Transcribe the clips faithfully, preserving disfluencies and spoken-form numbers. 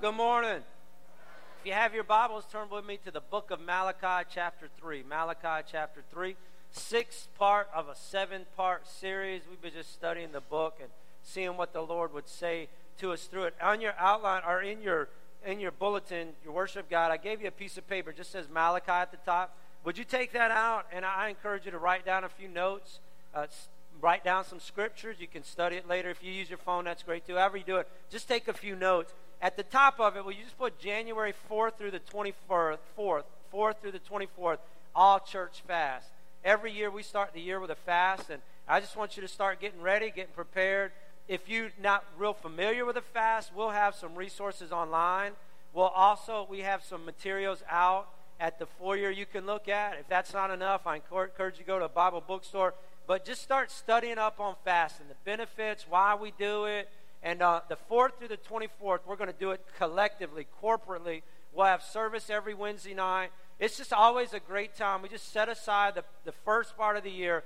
Well, good morning. If you have your Bibles, turn with me to the book of Malachi chapter three. Malachi chapter three, sixth part of a seven-part series. We've been just studying the book and seeing what the Lord would say to us through it. On your outline, or in your in your bulletin, your worship guide, I gave you a piece of paper. It just says Malachi at the top. Would you take that out? And I encourage you to write down a few notes. Uh, write down some scriptures. You can study it later. If you use your phone, that's great too. However you do it, just take a few notes. At the top of it, will you just put January fourth through the twenty-fourth, fourth, fourth through the twenty-fourth, all church fast. Every year we start the year with a fast, and I just want you to start getting ready, getting prepared. If you're not real familiar with a fast, we'll have some resources online. We'll also, we have some materials out at the foyer you can look at. If that's not enough, I encourage you to go to a Bible bookstore. But just start studying up on fasting, the benefits, why we do it. And uh, the fourth through the twenty-fourth, we're going to do it collectively, corporately. We'll have service every Wednesday night. It's just always a great time. We just set aside the, the first part of the year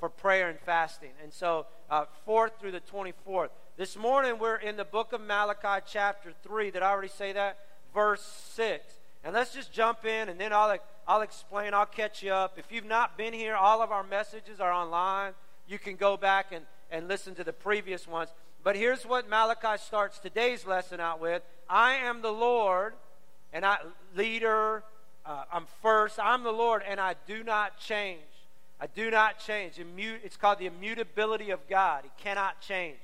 for prayer and fasting. And so uh, fourth through the twenty-fourth. This morning, we're in the book of Malachi chapter three. Did I already say that? Verse six. And let's just jump in, and then I'll, I'll explain. I'll catch you up. If you've not been here, all of our messages are online. You can go back and, and listen to the previous ones. But here's what Malachi starts today's lesson out with. I am the Lord, and I leader, uh, I'm first, I'm the Lord, and I do not change. I do not change. Immu- it's called the immutability of God. He cannot change.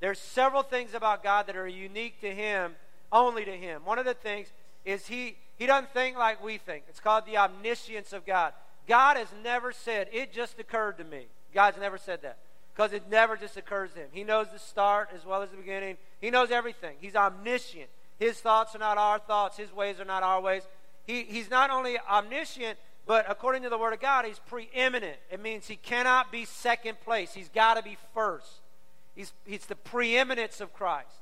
There's several things about God that are unique to Him, only to Him. One of the things is He, he doesn't think like we think. It's called the omniscience of God. God has never said, it just occurred to me. God's never said that. Because it never just occurs to Him. He knows the start as well as the beginning. He knows everything. He's omniscient. His thoughts are not our thoughts. His ways are not our ways. He, he's not only omniscient, but according to the Word of God, He's preeminent. It means He cannot be second place. He's got to be first. He's, he's the preeminence of Christ.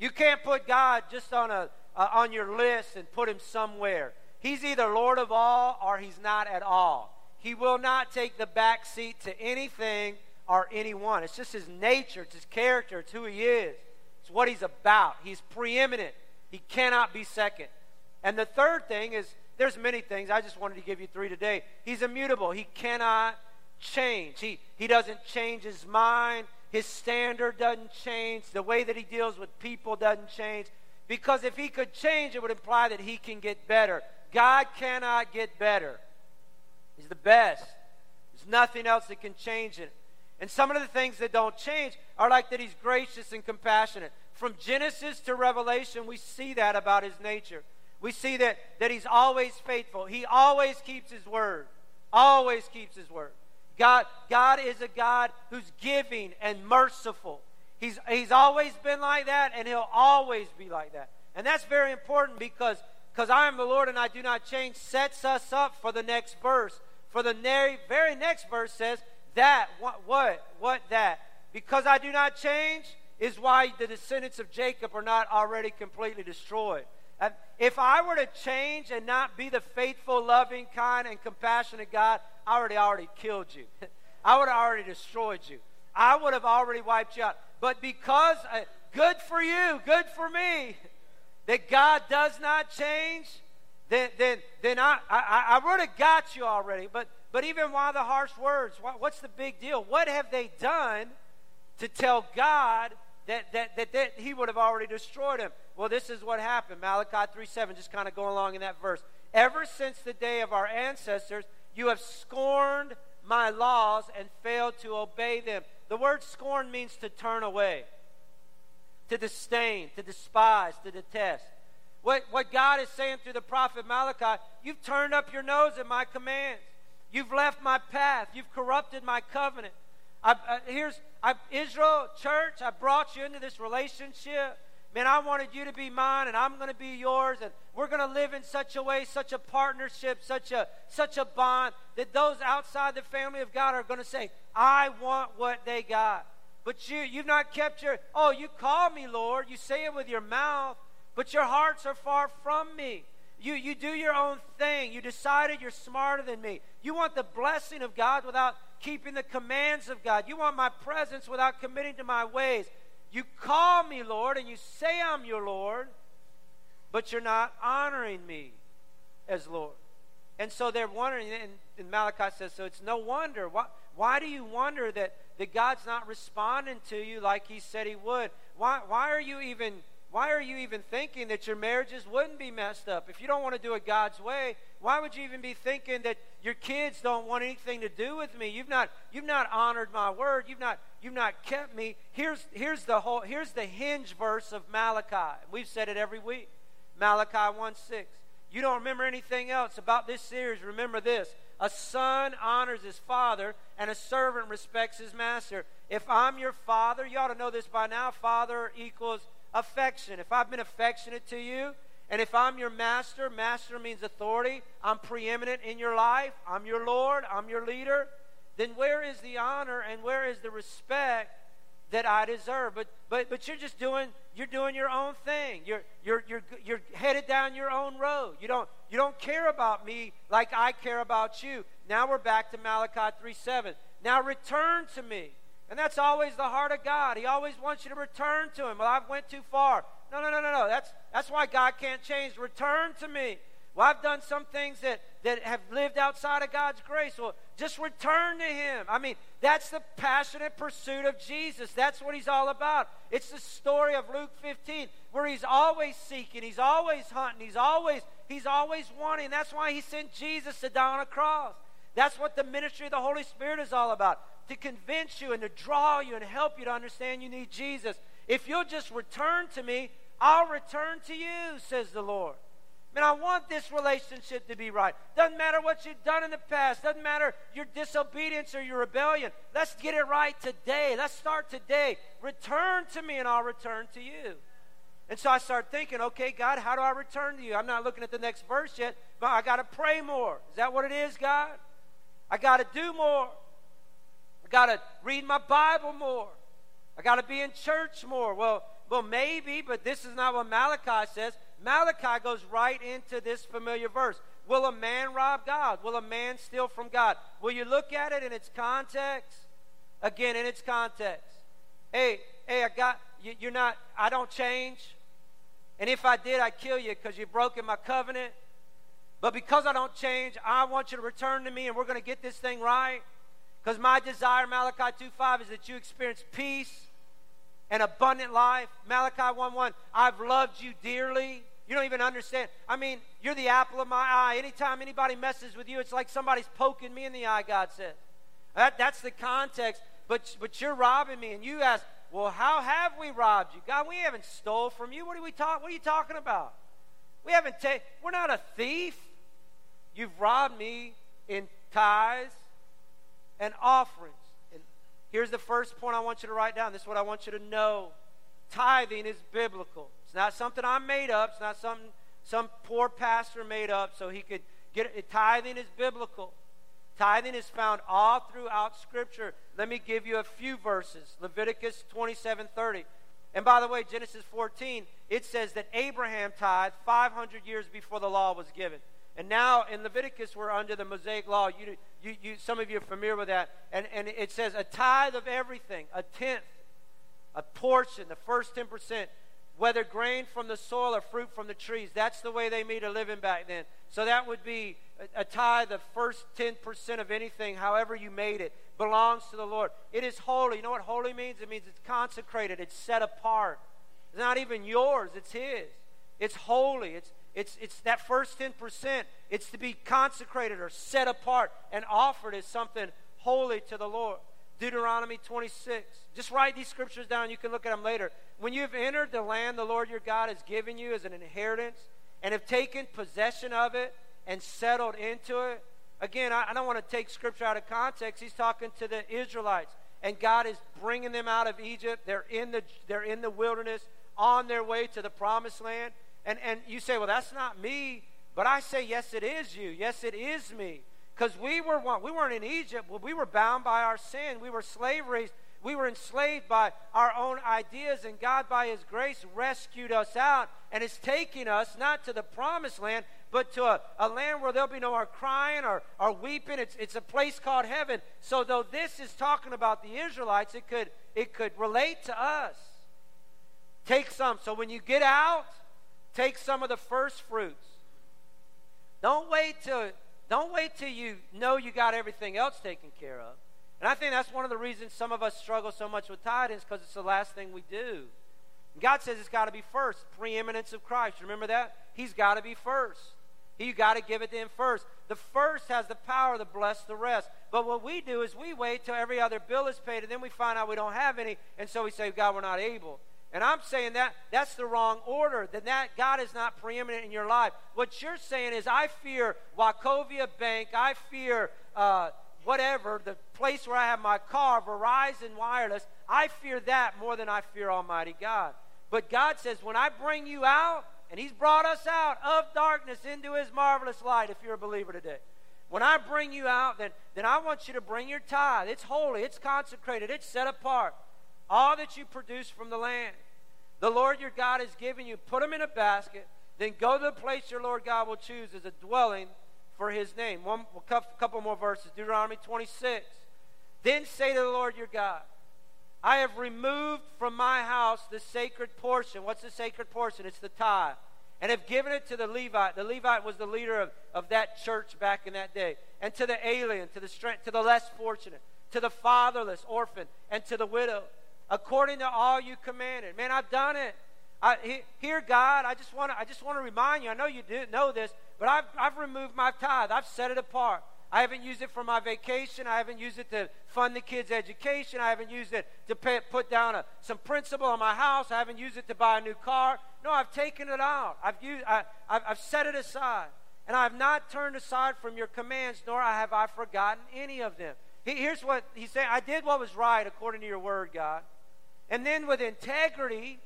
You can't put God just on, a, uh, on your list and put Him somewhere. He's either Lord of all or He's not at all. He will not take the back seat to anything or anyone. It's just His nature. It's His character. It's who He is. It's what He's about. He's preeminent. He cannot be second. And the third thing is, there's many things. I just wanted to give you three today. He's immutable. He cannot change. He, he doesn't change His mind. His standard doesn't change. The way that He deals with people doesn't change. Because if He could change, it would imply that He can get better. God cannot get better. He's the best. There's nothing else that can change it. And some of the things that don't change are like that He's gracious and compassionate. From Genesis to Revelation, we see that about His nature. We see that, that He's always faithful. He always keeps His word. Always keeps His word. God, God is a God who's giving and merciful. He's, he's always been like that, and He'll always be like that. And that's very important because, because I am the Lord and I do not change sets us up for the next verse. For the very, very next verse says, That, what, what, what that? Because I do not change is why the descendants of Jacob are not already completely destroyed. And if I were to change and not be the faithful, loving, kind, and compassionate God, I would have already killed you. I would have already destroyed you. I would have already wiped you out. But because, uh, good for you, good for me, that God does not change, then, then, then I, I, I would have got you already. But But even why the harsh words? What's the big deal? What have they done to tell God that, that, that, that He would have already destroyed him? Well, this is what happened. Malachi three seven, just kind of go along in that verse. Ever since the day of our ancestors, you have scorned my laws and failed to obey them. The word scorn means to turn away, to disdain, to despise, to detest. What, what God is saying through the prophet Malachi, you've turned up your nose at my commands. You've left my path. You've corrupted my covenant. I, I, here's I, Israel, church, I brought you into this relationship. Man, I wanted you to be mine, and I'm going to be yours, and we're going to live in such a way, such a partnership, such a, such a bond, that those outside the family of God are going to say, I want what they got. But you, you've not kept your, oh, you call me Lord. You say it with your mouth, but your hearts are far from me. You, you do your own thing. You decided you're smarter than me. You want the blessing of God without keeping the commands of God. You want my presence without committing to my ways. You call me Lord and you say I'm your Lord, but you're not honoring me as Lord. And so they're wondering, and, and Malachi says, so it's no wonder. Why, why do you wonder that, that God's not responding to you like he said he would? Why, why, are you even, why are you even thinking that your marriages wouldn't be messed up? If you don't want to do it God's way, why would you even be thinking that your kids don't want anything to do with me? You've not, you've not honored my word. You've not, you've not kept me. Here's, here's, the whole, here's the hinge verse of Malachi. We've said it every week. Malachi one six. You don't remember anything else about this series, remember this. A son honors his father, and a servant respects his master. If I'm your father, you ought to know this by now, father equals affection. If I've been affectionate to you, and if I'm your master, master means authority, I'm preeminent in your life, I'm your Lord, I'm your leader, then where is the honor and where is the respect that I deserve? But but but you're just doing you're doing your own thing. You're you're you're you're headed down your own road. You don't you don't care about me like I care about you. Now we're back to Malachi three seven. Now return to me. And that's always the heart of God. He always wants you to return to him. Well, I've went too far. No, no, no, no, no. That's that's why God can't change. Return to me. Well, I've done some things that, that have lived outside of God's grace. Well, just return to him. I mean, that's the passionate pursuit of Jesus. That's what he's all about. It's the story of Luke fifteen, where he's always seeking, he's always hunting, he's always, he's always wanting. That's why he sent Jesus to die on a cross. That's what the ministry of the Holy Spirit is all about, to convince you and to draw you and help you to understand you need Jesus. If you'll just return to me, I'll return to you, says the Lord. Man, I want this relationship to be right. Doesn't matter what you've done in the past. Doesn't matter your disobedience or your rebellion. Let's get it right today. Let's start today. Return to me and I'll return to you. And so I start thinking, okay, God, how do I return to you? I'm not looking at the next verse yet, but I got to pray more. Is that what it is, God? I got to do more. I got to read my Bible more. I got to be in church more. Well, well, maybe, but this is not what Malachi says. Malachi goes right into this familiar verse. Will a man rob God? Will a man steal from God? Will you look at it in its context? Again, in its context. Hey, hey, I got, you, you're not, I don't change. And if I did, I'd kill you because you've broken my covenant. But because I don't change, I want you to return to me and we're going to get this thing right. Because my desire, Malachi two five, is that you experience peace and abundant life. Malachi one one, I've loved you dearly. You don't even understand. I mean, you're the apple of my eye. Anytime anybody messes with you, it's like somebody's poking me in the eye, God says. That, that's the context. But, but you're robbing me. And you ask, well, how have we robbed you? God, we haven't stole from you. What are, we talk, what are you talking about? We haven't ta- We're not a thief. You've robbed me in tithes and offerings. Here's the first point I want you to write down. This is what I want you to know. Tithing is biblical. It's not something I made up. It's not something some poor pastor made up so he could get it. Tithing is biblical. Tithing is found all throughout Scripture. Let me give you a few verses. Leviticus twenty-seven thirty. And by the way, Genesis fourteen, it says that Abraham tithed five hundred years before the law was given. And now in Leviticus, we're under the Mosaic law. You, you, you, some of you are familiar with that. And, and it says a tithe of everything, a tenth, a portion, the first ten percent, whether grain from the soil or fruit from the trees. That's the way they made a living back then. So that would be a, a tithe, the first ten percent of anything, however you made it, belongs to the Lord. It is holy. You know what holy means? It means it's consecrated. It's set apart. It's not even yours. It's His. It's holy. It's It's, it's that first ten percent, it's to be consecrated or set apart and offered as something holy to the Lord. Deuteronomy twenty-six. Just write these scriptures down. You can look at them later. When you've entered the land the Lord your God has given you as an inheritance and have taken possession of it and settled into it. Again, I, I don't want to take scripture out of context. He's talking to the Israelites, and God is bringing them out of Egypt. They're in the, they're in the wilderness on their way to the promised land. And, and you say, well, that's not me. But I say, yes, it is you. Yes, it is me. Because we, were, we weren't in Egypt. We were bound by our sin. We were slaveries. We were enslaved by our own ideas. And God, by His grace, rescued us out and is taking us not to the promised land, but to a, a land where there'll be no more crying or, or weeping. It's, it's a place called heaven. So though this is talking about the Israelites, it could, it could relate to us. Take some. So when you get out, Take some of the first fruits. Don't wait till, don't wait till you know you got everything else taken care of. And I think that's one of the reasons some of us struggle so much with tithing, is because it's the last thing we do. And God says it's got to be first. Preeminence of Christ. Remember that? He's got to be first. You got to give it to Him first. The first has the power to bless the rest. But what we do is we wait till every other bill is paid, and then we find out we don't have any, and so we say, God, we're not able. And I'm saying that that's the wrong order. That, that God is not preeminent in your life. What you're saying is, I fear Wachovia Bank. I fear uh, whatever, the place where I have my car, Verizon Wireless. I fear that more than I fear Almighty God. But God says, when I bring you out, and He's brought us out of darkness into His marvelous light, if you're a believer today. When I bring you out, then, then I want you to bring your tithe. It's holy. It's consecrated. It's set apart. All that you produce from the land, the Lord your God has given you. Put them in a basket. Then go to the place your Lord God will choose as a dwelling for His name. One, a couple more verses. Deuteronomy twenty-six. Then say to the Lord your God, I have removed from my house the sacred portion. What's the sacred portion? It's the tithe. And have given it to the Levite. The Levite was the leader of, of that church back in that day. And to the alien, to the strength, to the less fortunate, to the fatherless, orphan, and to the widow, according to all you commanded. Man, I've done it. I, he, here, God, I just want to. I just want to remind you. I know you didn't know this, but I've I've removed my tithe. I've set it apart. I haven't used it for my vacation. I haven't used it to fund the kids' education. I haven't used it to pay, put down a, some principal on my house. I haven't used it to buy a new car. No, I've taken it out. I've, used, I, I've, I've set it aside. And I have not turned aside from your commands, nor have I forgotten any of them. He, here's what he's saying. I did what was right according to your word, God. And then with integrity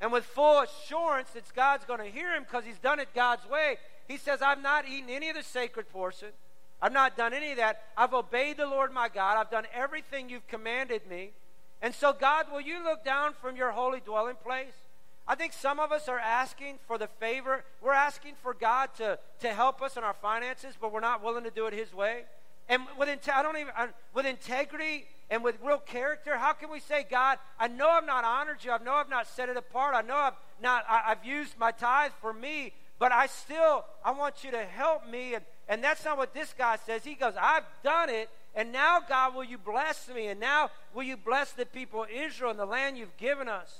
and with full assurance that God's going to hear him because he's done it God's way, he says, I've not eaten any of the sacred portion. I've not done any of that. I've obeyed the Lord my God. I've done everything you've commanded me. And so, God, will you look down from your holy dwelling place? I think some of us are asking for the favor. We're asking for God to, to help us in our finances, but we're not willing to do it His way. And with, I don't even, I, with integrity and with real character, how can we say, God, I know I've not honored you. I know I've not set it apart. I know I've not. I, I've used my tithe for me, but I still, I want you to help me. And And that's not what this guy says. He goes, I've done it, and now, God, will you bless me? And now will you bless the people of Israel and the land you've given us?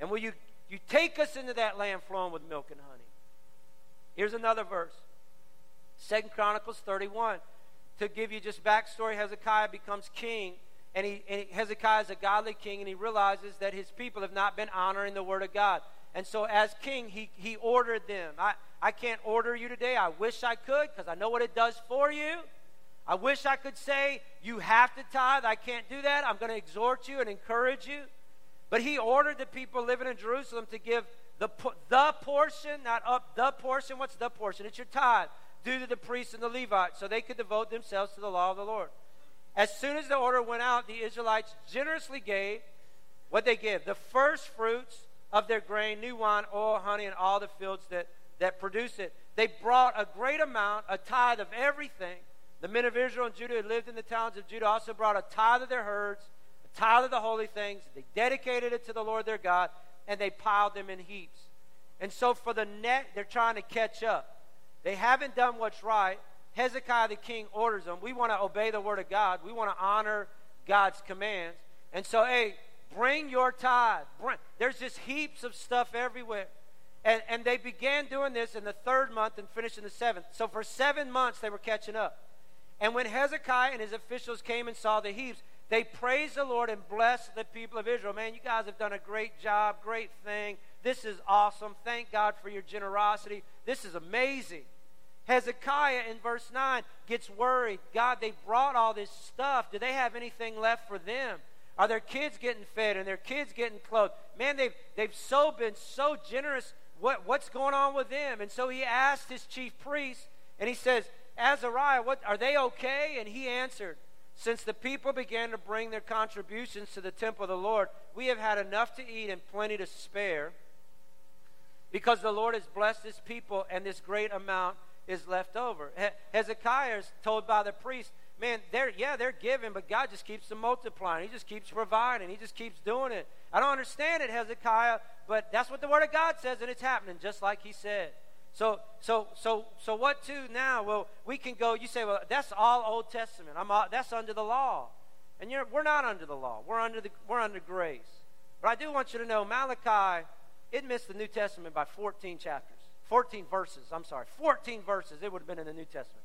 And will you, you take us into that land flowing with milk and honey? Here's another verse. Second Chronicles thirty-one. To give you just backstory, Hezekiah becomes king. And, he, and Hezekiah is a godly king, and he realizes that his people have not been honoring the word of God. And so as king, he, he ordered them. I, I can't order you today. I wish I could, because I know what it does for you. I wish I could say, you have to tithe. I can't do that. I'm going to exhort you and encourage you. But he ordered the people living in Jerusalem to give the, the portion, not up the portion. What's the portion? It's your tithe, due to the priests and the Levites, so they could devote themselves to the law of the Lord. As soon as the order went out, the Israelites generously gave what they give, the first fruits of their grain, new wine, oil, honey, and all the fields that, that produce it. They brought a great amount, a tithe of everything. The men of Israel and Judah who lived in the towns of Judah also brought a tithe of their herds, a tithe of the holy things. They dedicated it to the Lord their God, and they piled them in heaps. And so for the net, they're trying to catch up. They haven't done what's right. Hezekiah the king orders them. We want to obey the word of God. We want to honor God's commands. And so, hey, bring your tithe. Bring. There's just heaps of stuff everywhere. And, and they began doing this in the third month and finished in the seventh. So for seven months they were catching up. And when Hezekiah and his officials came and saw the heaps, they praised the Lord and blessed the people of Israel. Man, you guys have done a great job, great thing. This is awesome. Thank God for your generosity. This is amazing. Hezekiah in verse nine gets worried. God, they brought all this stuff. Do they have anything left for them? Are their kids getting fed and their kids getting clothed? Man, they've, they've so been so generous. What, what's going on with them? And so he asked his chief priest, and he says, Azariah, what, are they okay? And he answered, since the people began to bring their contributions to the temple of the Lord, we have had enough to eat and plenty to spare, because the Lord has blessed his people, and this great amount is left over. He- Hezekiah is told by the priest, man, they're, yeah, they're giving, but God just keeps them multiplying. He just keeps providing. He just keeps doing it. I don't understand it, Hezekiah, but that's what the Word of God says, and it's happening just like he said. So, so, so, so what to now? Well, we can go, you say, well, that's all Old Testament. I'm all, that's under the law. And you're, we're not under the law. We're under, the, we're under grace. But I do want you to know, Malachi, it missed the New Testament by fourteen chapters, fourteen verses, I'm sorry, fourteen verses, it would have been in the New Testament.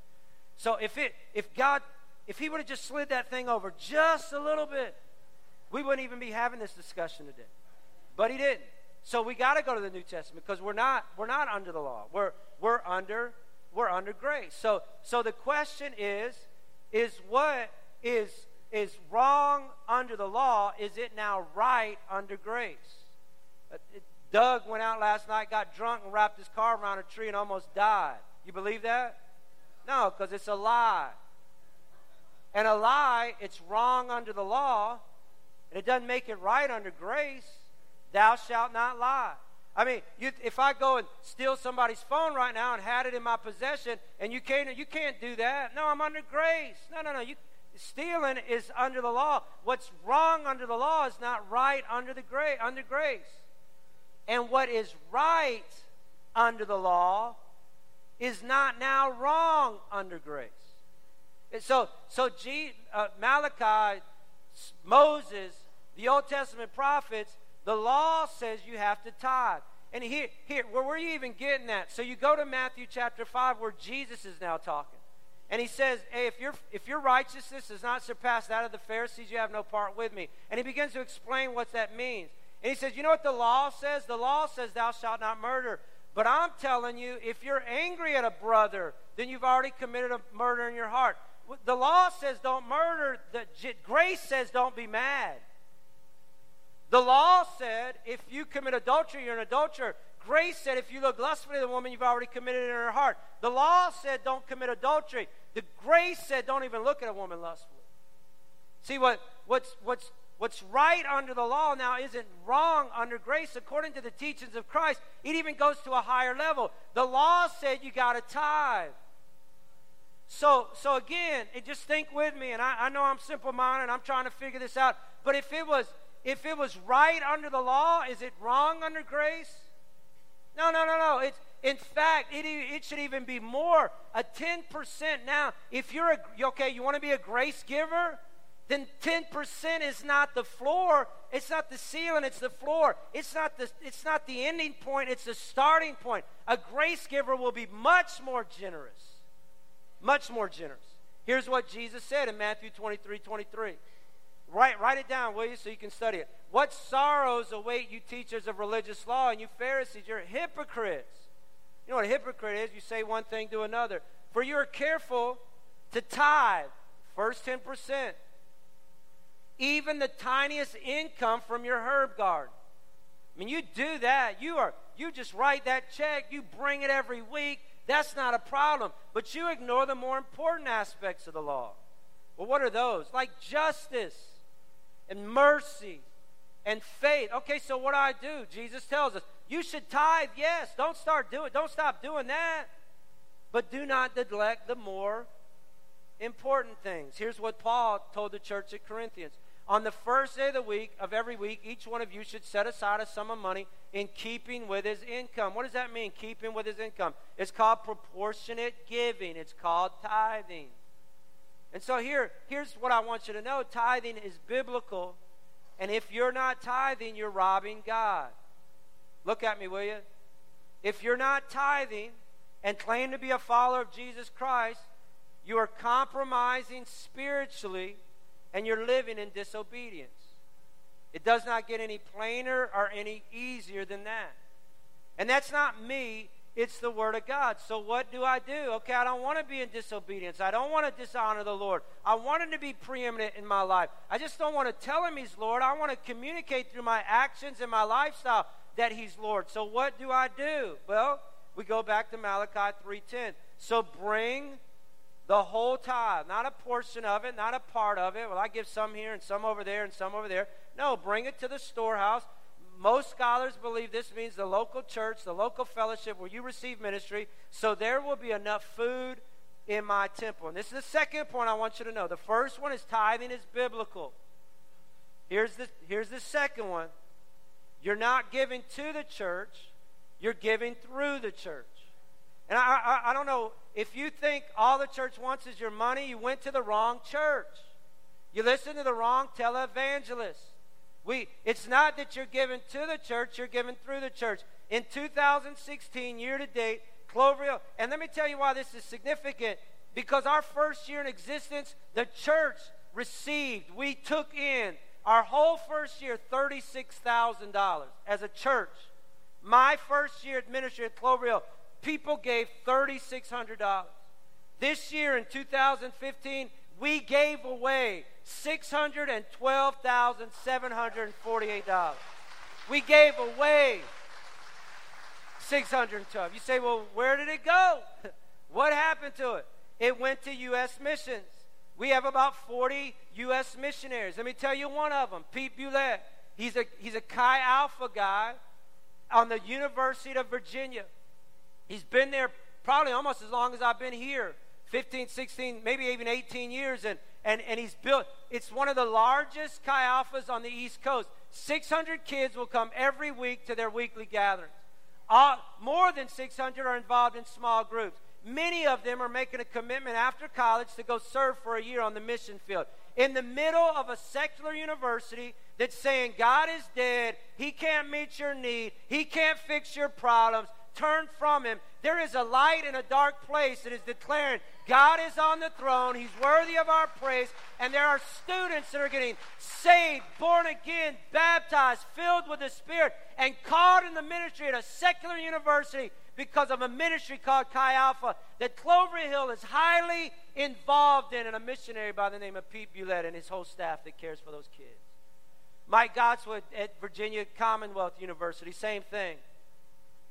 So if it, if God, if he would have just slid that thing over just a little bit, we wouldn't even be having this discussion today. But he didn't. So we got to go to the New Testament because we're not, we're not under the law. We're, we're under, we're under grace. So, so the question is, is what is, is wrong under the law, is it now right under grace? It, Doug went out last night, got drunk, and wrapped his car around a tree and almost died. You believe that? No, because it's a lie. And a lie, it's wrong under the law, and it doesn't make it right under grace. Thou shalt not lie. I mean, you, if I go and steal somebody's phone right now and had it in my possession, and you can't, you can't do that. No, I'm under grace. No, no, no. You, stealing is under the law. What's wrong under the law is not right under the gra- under grace. And what is right under the law is not now wrong under grace. And so, so G, uh, Malachi, Moses, the Old Testament prophets, the law says you have to tithe. And here, here, where were you even getting that? So you go to Matthew chapter five, where Jesus is now talking, and he says, "Hey, if your if your righteousness does not surpass that of the Pharisees, you have no part with me." And he begins to explain what that means. And he says, you know what the law says? The law says thou shalt not murder. But I'm telling you, if you're angry at a brother, then you've already committed a murder in your heart. The law says don't murder. The grace says don't be mad. The law said if you commit adultery, you're an adulterer. Grace said if you look lustfully at a woman, you've already committed it in her heart. The law said don't commit adultery. The grace said don't even look at a woman lustfully. See, what what's what's What's right under the law now isn't wrong under grace. According to the teachings of Christ, it even goes to a higher level. The law said you got to tithe. So, so again, it, just think with me, and I, I know I'm simple-minded, I'm trying to figure this out, but if it was, if it was right under the law, is it wrong under grace? No, no, no, no. It's, in fact, it, it should even be more, a ten percent now. If you're, a, okay, you want to be a grace giver? Then ten percent is not the floor, it's not the ceiling, it's the floor. It's not the, it's not the ending point, it's the starting point. A grace giver will be much more generous, much more generous. Here's what Jesus said in Matthew twenty-three, twenty-three. Write, write it down, will you, so you can study it. What sorrows await you teachers of religious law, and you Pharisees, you're hypocrites. You know what a hypocrite is? You say one thing, do another. For you are careful to tithe, first ten percent. Even the tiniest income from your herb garden. I mean, you do that. You are, you just write that check. You bring it every week. That's not a problem. But you ignore the more important aspects of the law. Well, what are those? Like justice and mercy and faith. Okay, so what do I do? Jesus tells us, you should tithe, yes. Don't start doing, don't stop doing that. But do not neglect the more important things. Here's what Paul told the church at Corinthians. On the first day of the week, of every week, each one of you should set aside a sum of money in keeping with his income. What does that mean, keeping with his income? It's called proportionate giving. It's called tithing. And so here, here's what I want you to know. Tithing is biblical, and if you're not tithing, you're robbing God. Look at me, will you? If you're not tithing and claim to be a follower of Jesus Christ, you are compromising spiritually, and you're living in disobedience. It does not get any plainer or any easier than that. And that's not me. It's the Word of God. So what do I do? Okay, I don't want to be in disobedience. I don't want to dishonor the Lord. I want Him to be preeminent in my life. I just don't want to tell Him He's Lord. I want to communicate through my actions and my lifestyle that He's Lord. So what do I do? Well, we go back to Malachi three ten. So bring the whole tithe, not a portion of it, not a part of it. Well, I give some here and some over there and some over there. No, bring it to the storehouse. Most scholars believe this means the local church, the local fellowship where you receive ministry, so there will be enough food in my temple. And this is the second point I want you to know. The first one is tithing is biblical. Here's the, here's the second one. You're not giving to the church, you're giving through the church. And I, I, I don't know, if you think all the church wants is your money, you went to the wrong church. You listen to the wrong televangelist. We, it's not that you're giving to the church, you're giving through the church. In two thousand sixteen, year to date, Cloverhill, and let me tell you why this is significant, because our first year in existence, the church received, we took in, our whole first year, thirty-six thousand dollars as a church. My first year at ministry at Cloverhill, people gave thirty-six hundred dollars. This year in two thousand fifteen, we gave away six hundred twelve thousand seven hundred forty-eight dollars. We gave away six hundred twelve. You say, well, where did it go? What happened to it? It went to U S missions. We have about forty U S missionaries. Let me tell you one of them, Pete Bulette. He's a, he's a Chi Alpha guy on the University of Virginia. He's been there probably almost as long as I've been here, fifteen, sixteen, maybe even eighteen years, and, and, and he's built. It's one of the largest Chi Alphas on the East Coast. six hundred kids will come every week to their weekly gatherings. Uh, more than six hundred are involved in small groups. Many of them are making a commitment after college to go serve for a year on the mission field. In the middle of a secular university that's saying God is dead, He can't meet your need, He can't fix your problems, turn from Him. There is a light in a dark place that is declaring God is on the throne, He's worthy of our praise, and there are students that are getting saved, born again, baptized, filled with the Spirit, and called in the ministry at a secular university because of a ministry called Chi Alpha that Cloverhill is highly involved in, and a missionary by the name of Pete Bulette and his whole staff that cares for those kids. Mike Gottswood at Virginia Commonwealth University, same thing.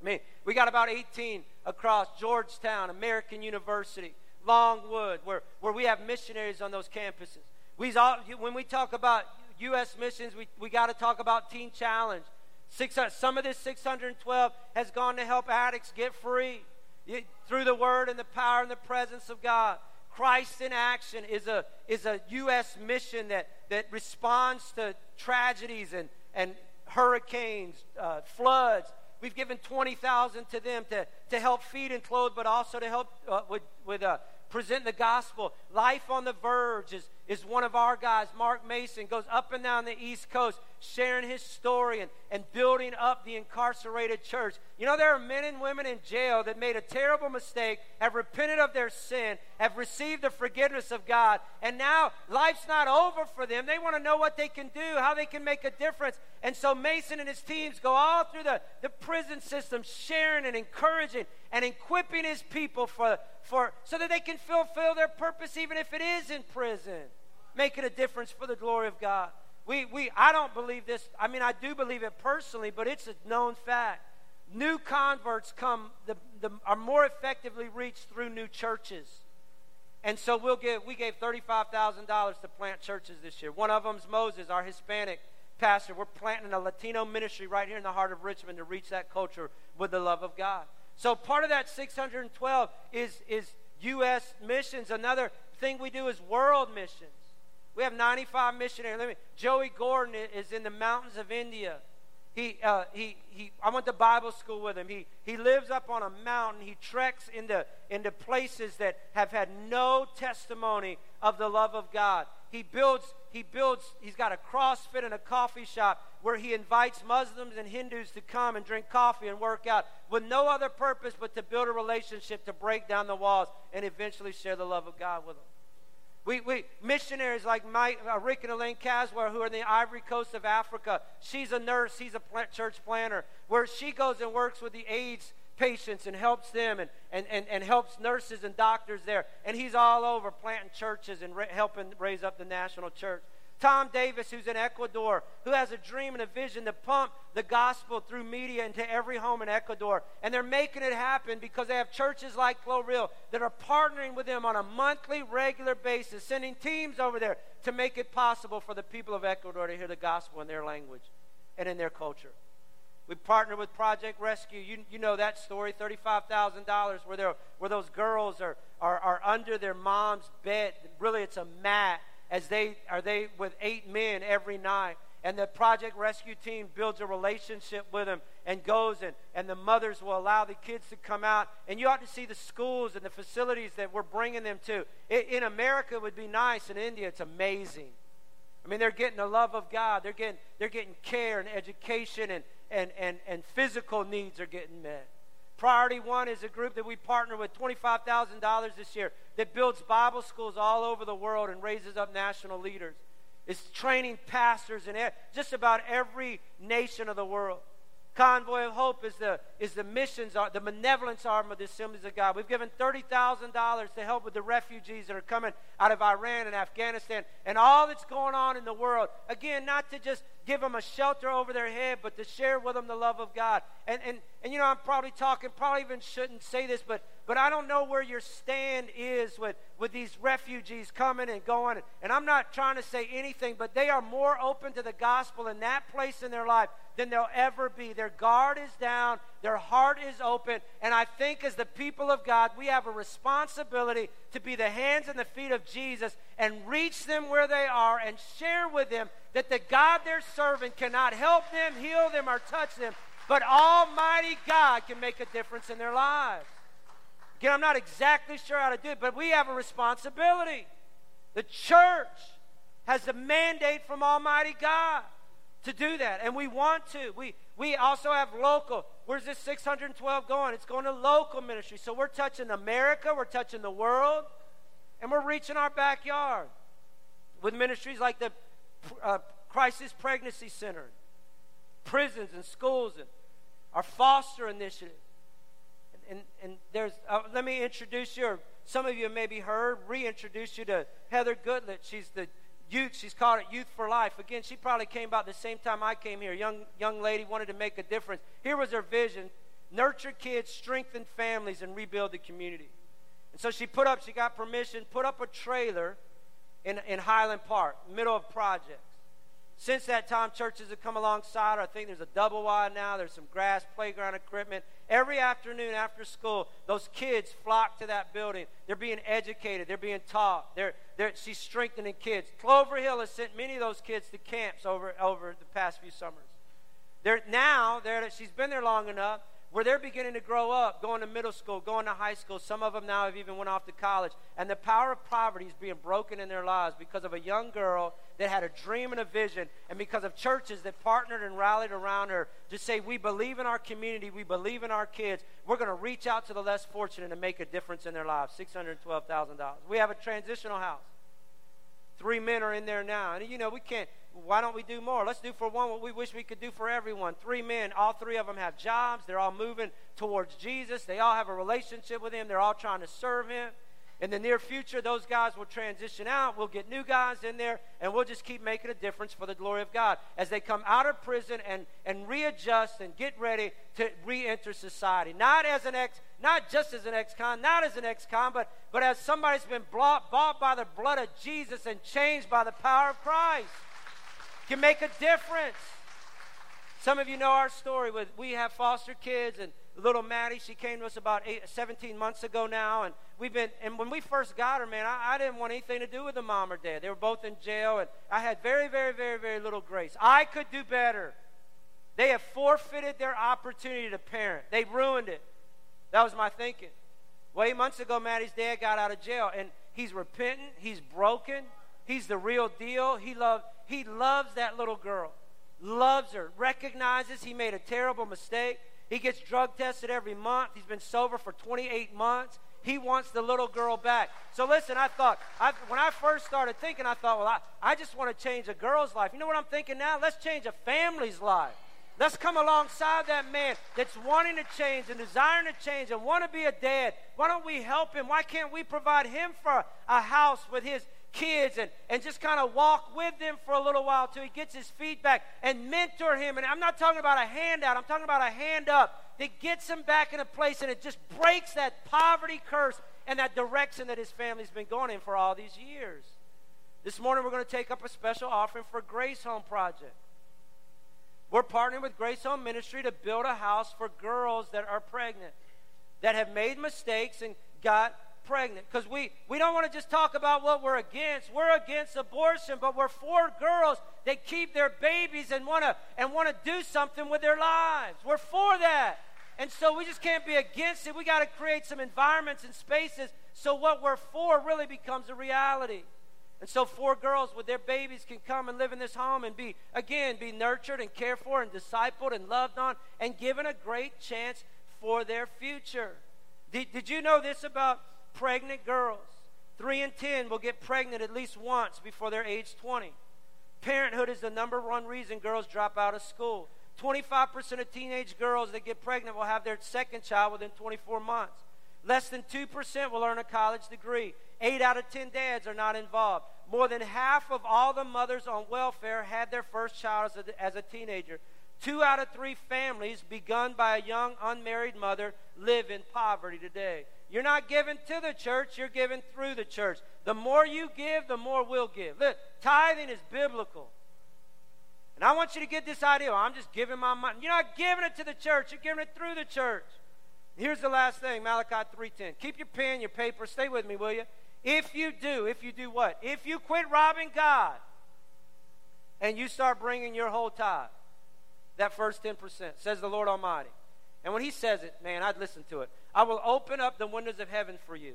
I mean, we got about eighteen across Georgetown, American University, Longwood, where, where we have missionaries on those campuses. We all, when we talk about U S missions, we, we got to talk about Teen Challenge. Six, some of this six hundred twelve has gone to help addicts get free it, through the Word and the power and the presence of God. Christ in Action is a, is a U S mission that, that responds to tragedies and, and hurricanes, uh, floods. We've given twenty thousand dollars to them to, to help feed and clothe, but also to help uh, with, with uh, present the gospel. Life on the Verge is, is one of our guys. Mark Mason goes up and down the East Coast sharing his story and, and building up the incarcerated church. You know, there are men and women in jail that made a terrible mistake, have repented of their sin, have received the forgiveness of God, and now life's not over for them. They want to know what they can do, how they can make a difference. And so Mason and his teams go all through the, the prison system sharing and encouraging and equipping his people for, for so that they can fulfill their purpose even if it is in prison, making a difference for the glory of God. We, we, I don't believe this. I mean, I do believe it personally, but it's a known fact. New converts come, the, the, are more effectively reached through new churches. And so we'll give, we gave thirty-five thousand dollars to plant churches this year. One of them's Moses, our Hispanic pastor. We're planting a Latino ministry right here in the heart of Richmond to reach that culture with the love of God. So part of that six hundred twelve is, is U S missions. Another thing we do is world missions. We have ninety-five missionaries. Let me, Joey Gordon is in the mountains of India. He, uh, he, he. I went to Bible school with him. He, he lives up on a mountain. He treks into, into places that have had no testimony of the love of God. He builds, he builds, he's got a CrossFit and a coffee shop where he invites Muslims and Hindus to come and drink coffee and work out with no other purpose but to build a relationship, to break down the walls, and eventually share the love of God with them. We, we missionaries like Mike, uh, Rick and Elaine Caswell, who are in the Ivory Coast of Africa. She's a nurse. He's a plant, church planter, where she goes and works with the AIDS patients and helps them and, and, and, and helps nurses and doctors there. And he's all over planting churches and ra- helping raise up the national church. Tom Davis, who's in Ecuador, who has a dream and a vision to pump the gospel through media into every home in Ecuador. And they're making it happen because they have churches like Cloverhill that are partnering with them on a monthly, regular basis, sending teams over there to make it possible for the people of Ecuador to hear the gospel in their language and in their culture. We partner with Project Rescue. You, you know that story, thirty-five thousand dollars where, where those girls are, are, are under their mom's bed. Really, it's a mat. As they are they with eight men every night, and the Project Rescue team builds a relationship with them and goes, and, and the mothers will allow the kids to come out. And you ought to see the schools and the facilities that we're bringing them to. It, in America, it would be nice. In India, it's amazing. I mean, they're getting the love of God. They're getting, they're getting care and education, and, and, and, and physical needs are getting met. Priority One is a group that we partner with, twenty-five thousand dollars this year, that builds Bible schools all over the world and raises up national leaders. It's training pastors in just about every nation of the world. Convoy of Hope is the, is the missions, the benevolence arm of the Assemblies of God. We've given thirty thousand dollars to help with the refugees that are coming out of Iran and Afghanistan and all that's going on in the world. Again, not to just give them a shelter over their head, but to share with them the love of God. And, and, and you know, I'm probably talking, probably even shouldn't say this, but, but I don't know where your stand is with, with these refugees coming and going. And I'm not trying to say anything, but they are more open to the gospel in that place in their life than they'll ever be. Their guard is down. Their heart is open. And I think as the people of God, we have a responsibility to be the hands and the feet of Jesus and reach them where they are and share with them that the God they're serving cannot help them, heal them, or touch them, but Almighty God can make a difference in their lives. Again, I'm not exactly sure how to do it, but we have a responsibility. The church has the mandate from Almighty God to do that, and we want to. We we also have local. Where's this six hundred twelve going? It's going to local ministry. So we're touching America, we're touching the world, and we're reaching our backyard with ministries like the uh, Crisis Pregnancy Center, prisons and schools, and our foster initiative. And, and, and there's, uh, let me introduce you, or some of you maybe heard, reintroduce you to Heather Goodlett. She's the youth, she's called it Youth for Life. Again, she probably came about the same time I came here. Young, young lady wanted to make a difference. Here was her vision: nurture kids, strengthen families, and rebuild the community. And so she put up, she got permission, put up a trailer in, in Highland Park, middle of projects. Since that time, churches have come alongside her. I think there's a double wide now. There's some grass, playground equipment. Every afternoon after school, those kids flock to that building. They're being educated. They're being taught. They're, they're, she's strengthening kids. Cloverhill has sent many of those kids to camps over, over the past few summers. They're, now, they're, she's been there long enough where they're beginning to grow up, going to middle school, going to high school. Some of them now have even went off to college. And the power of poverty is being broken in their lives because of a young girl that had a dream and a vision, and because of churches that partnered and rallied around her to say, we believe in our community, we believe in our kids, we're going to reach out to the less fortunate and make a difference in their lives. six hundred twelve thousand dollars. We have a transitional house. Three men are in there now. And, you know, we can't, why don't we do more? Let's do for one what we wish we could do for everyone. Three men, all three of them have jobs. They're all moving towards Jesus. They all have a relationship with him. They're all trying to serve him. In the near future, those guys will transition out. We'll get new guys in there, and we'll just keep making a difference for the glory of God as they come out of prison and, and readjust and get ready to reenter society. Not as an ex, not just as an ex-con, not as an ex-con, but, but as somebody's been bought, bought by the blood of Jesus and changed by the power of Christ. Can make a difference. Some of you know our story with, we have foster kids, and little Maddie, she came to us about eight, seventeen months ago now, and we've been, and when we first got her, man, I, I didn't want anything to do with the mom or dad. They were both in jail, and I had very, very, very, very little grace. I could do better. They have forfeited their opportunity to parent. They ruined it. That was my thinking. Well, eight months ago, Maddie's dad got out of jail, and he's repentant, he's broken, he's the real deal. He loved, he loves that little girl, loves her, recognizes he made a terrible mistake. He gets drug tested every month. He's been sober for twenty-eight months. He wants the little girl back. So listen, I thought, I, when I first started thinking, I thought, well, I, I just want to change a girl's life. You know what I'm thinking now? Let's change a family's life. Let's come alongside that man that's wanting to change and desiring to change and want to be a dad. Why don't we help him? Why can't we provide him for a house with his kids, and, and just kind of walk with them for a little while till he gets his feet back and mentor him? And I'm not talking about a handout. I'm talking about a hand up that gets him back in a place, and it just breaks that poverty curse and that direction that his family's been going in for all these years. This morning we're going to take up a special offering for Grace Home Project. We're partnering with Grace Home Ministry to build a house for girls that are pregnant, that have made mistakes and got pregnant, because we, we don't want to just talk about what we're against. We're against abortion, but we're for girls that keep their babies and want to and want to do something with their lives. We're for that. And so we just can't be against it. We got to create some environments and spaces so what we're for really becomes a reality. And so four girls with their babies can come and live in this home and be, again, be nurtured and cared for and discipled and loved on and given a great chance for their future. Did, did you know this about pregnant girls? Three in ten will get pregnant at least once before they're age twenty. Parenthood is the number one reason girls drop out of school. twenty-five percent of teenage girls that get pregnant will have their second child within twenty-four months. Less than two percent will earn a college degree. eight out of ten dads are not involved. More than half of all the mothers on welfare had their first child as a, as a teenager. Two out of three families begun by a young unmarried mother live in poverty today. You're not given to the church, you're given through the church. The more you give, the more we'll give. Look, tithing is biblical. And I want you to get this idea, I'm just giving my money. You're not giving it to the church, you're giving it through the church. Here's the last thing, Malachi three ten. Keep your pen, your paper, stay with me, will you? If you do, if you do what? If you quit robbing God and you start bringing your whole tithe, that first ten percent, says the Lord Almighty. And when he says it, man, I'd listen to it. I will open up the windows of heaven for you.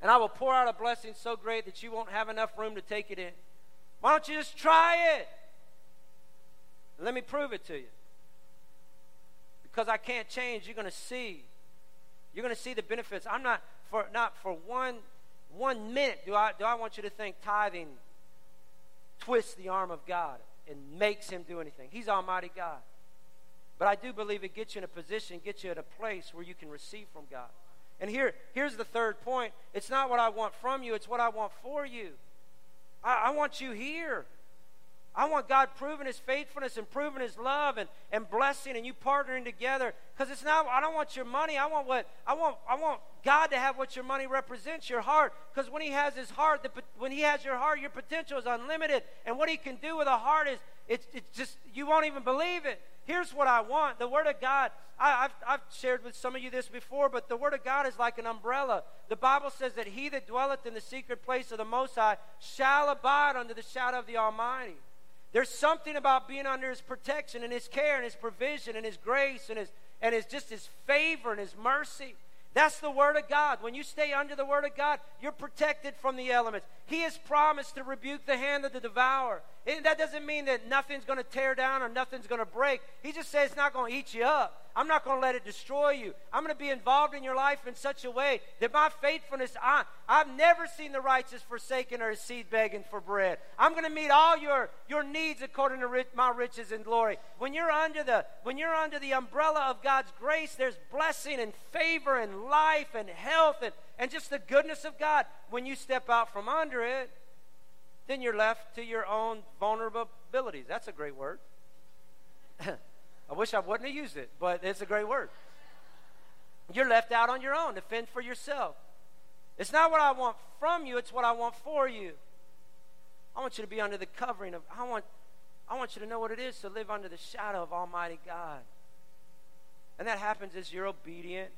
And I will pour out a blessing so great that you won't have enough room to take it in. Why don't you just try it? Let me prove it to you. Because I can't change, you're going to see. You're going to see the benefits. I'm not for not for one one minute do I do I want you to think tithing twists the arm of God and makes him do anything. He's Almighty God. But I do believe it gets you in a position, gets you at a place where you can receive from God. And here here's the third point. It's not what I want from you, it's what I want for you. I, I want you here. I want God proving his faithfulness and proving his love and, and blessing and you partnering together. Because it's not, I don't want your money. I want what I want I want God to have what your money represents, your heart. Because when he has his heart, the, when he has your heart, your potential is unlimited. And what he can do with a heart is it's it's just you won't even believe it. Here's what I want. The Word of God, I, I've, I've shared with some of you this before, but the Word of God is like an umbrella. The Bible says that he that dwelleth in the secret place of the Most High shall abide under the shadow of the Almighty. There's something about being under his protection and his care and his provision and his grace and his and his just his favor and his mercy. That's the Word of God. When you stay under the Word of God, you're protected from the elements. He has promised to rebuke the hand of the devourer. And that doesn't mean that nothing's going to tear down or nothing's going to break. He just says it's not going to eat you up. I'm not going to let it destroy you. I'm going to be involved in your life in such a way that my faithfulness, I, I've never seen the righteous forsaken or his seed begging for bread. I'm going to meet all your, your needs according to rich, my riches and glory. When you're under the when you're under the umbrella of God's grace, there's blessing and favor and life and health and, and just the goodness of God. When you step out from under it, then you're left to your own vulnerabilities. That's a great word. I wish I wouldn't have used it, but it's a great word. You're left out on your own to fend for yourself. It's not what I want from you, it's what I want for you. I want you to be under the covering of, I want, I want you to know what it is to live under the shadow of Almighty God. And that happens as you're obedient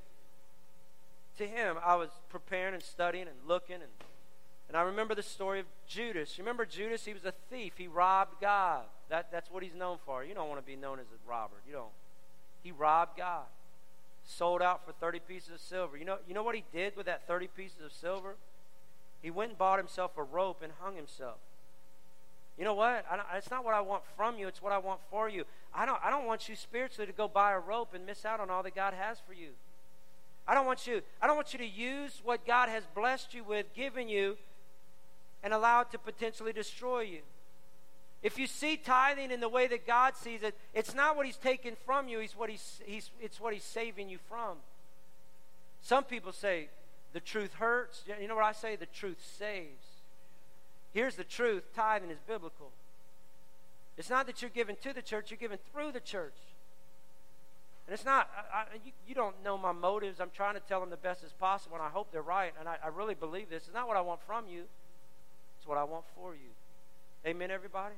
to him. I was preparing and studying and looking, and, and I remember the story of Judas. You remember Judas? He was a thief. He robbed God. That, that's what he's known for. You don't want to be known as a robber. You don't. He robbed God. Sold out for thirty pieces of silver. You know, you know what he did with that thirty pieces of silver? He went and bought himself a rope and hung himself. You know what? I don't, it's not what I want from you. It's what I want for you. I don't, I don't want you spiritually to go buy a rope and miss out on all that God has for you. I don't want you, I don't want you to use what God has blessed you with, given you, and allow it to potentially destroy you. If you see tithing in the way that God sees it, it's not what he's taking from you, it's what he's, he's, it's what he's saving you from. Some people say, the truth hurts. You know what I say? The truth saves. Here's the truth. Tithing is biblical. It's not that you're giving to the church, you're giving through the church. And it's not, I, I, you, you don't know my motives. I'm trying to tell them the best as possible, and I hope they're right, and I, I really believe this. It's not what I want from you. It's what I want for you. Amen, everybody?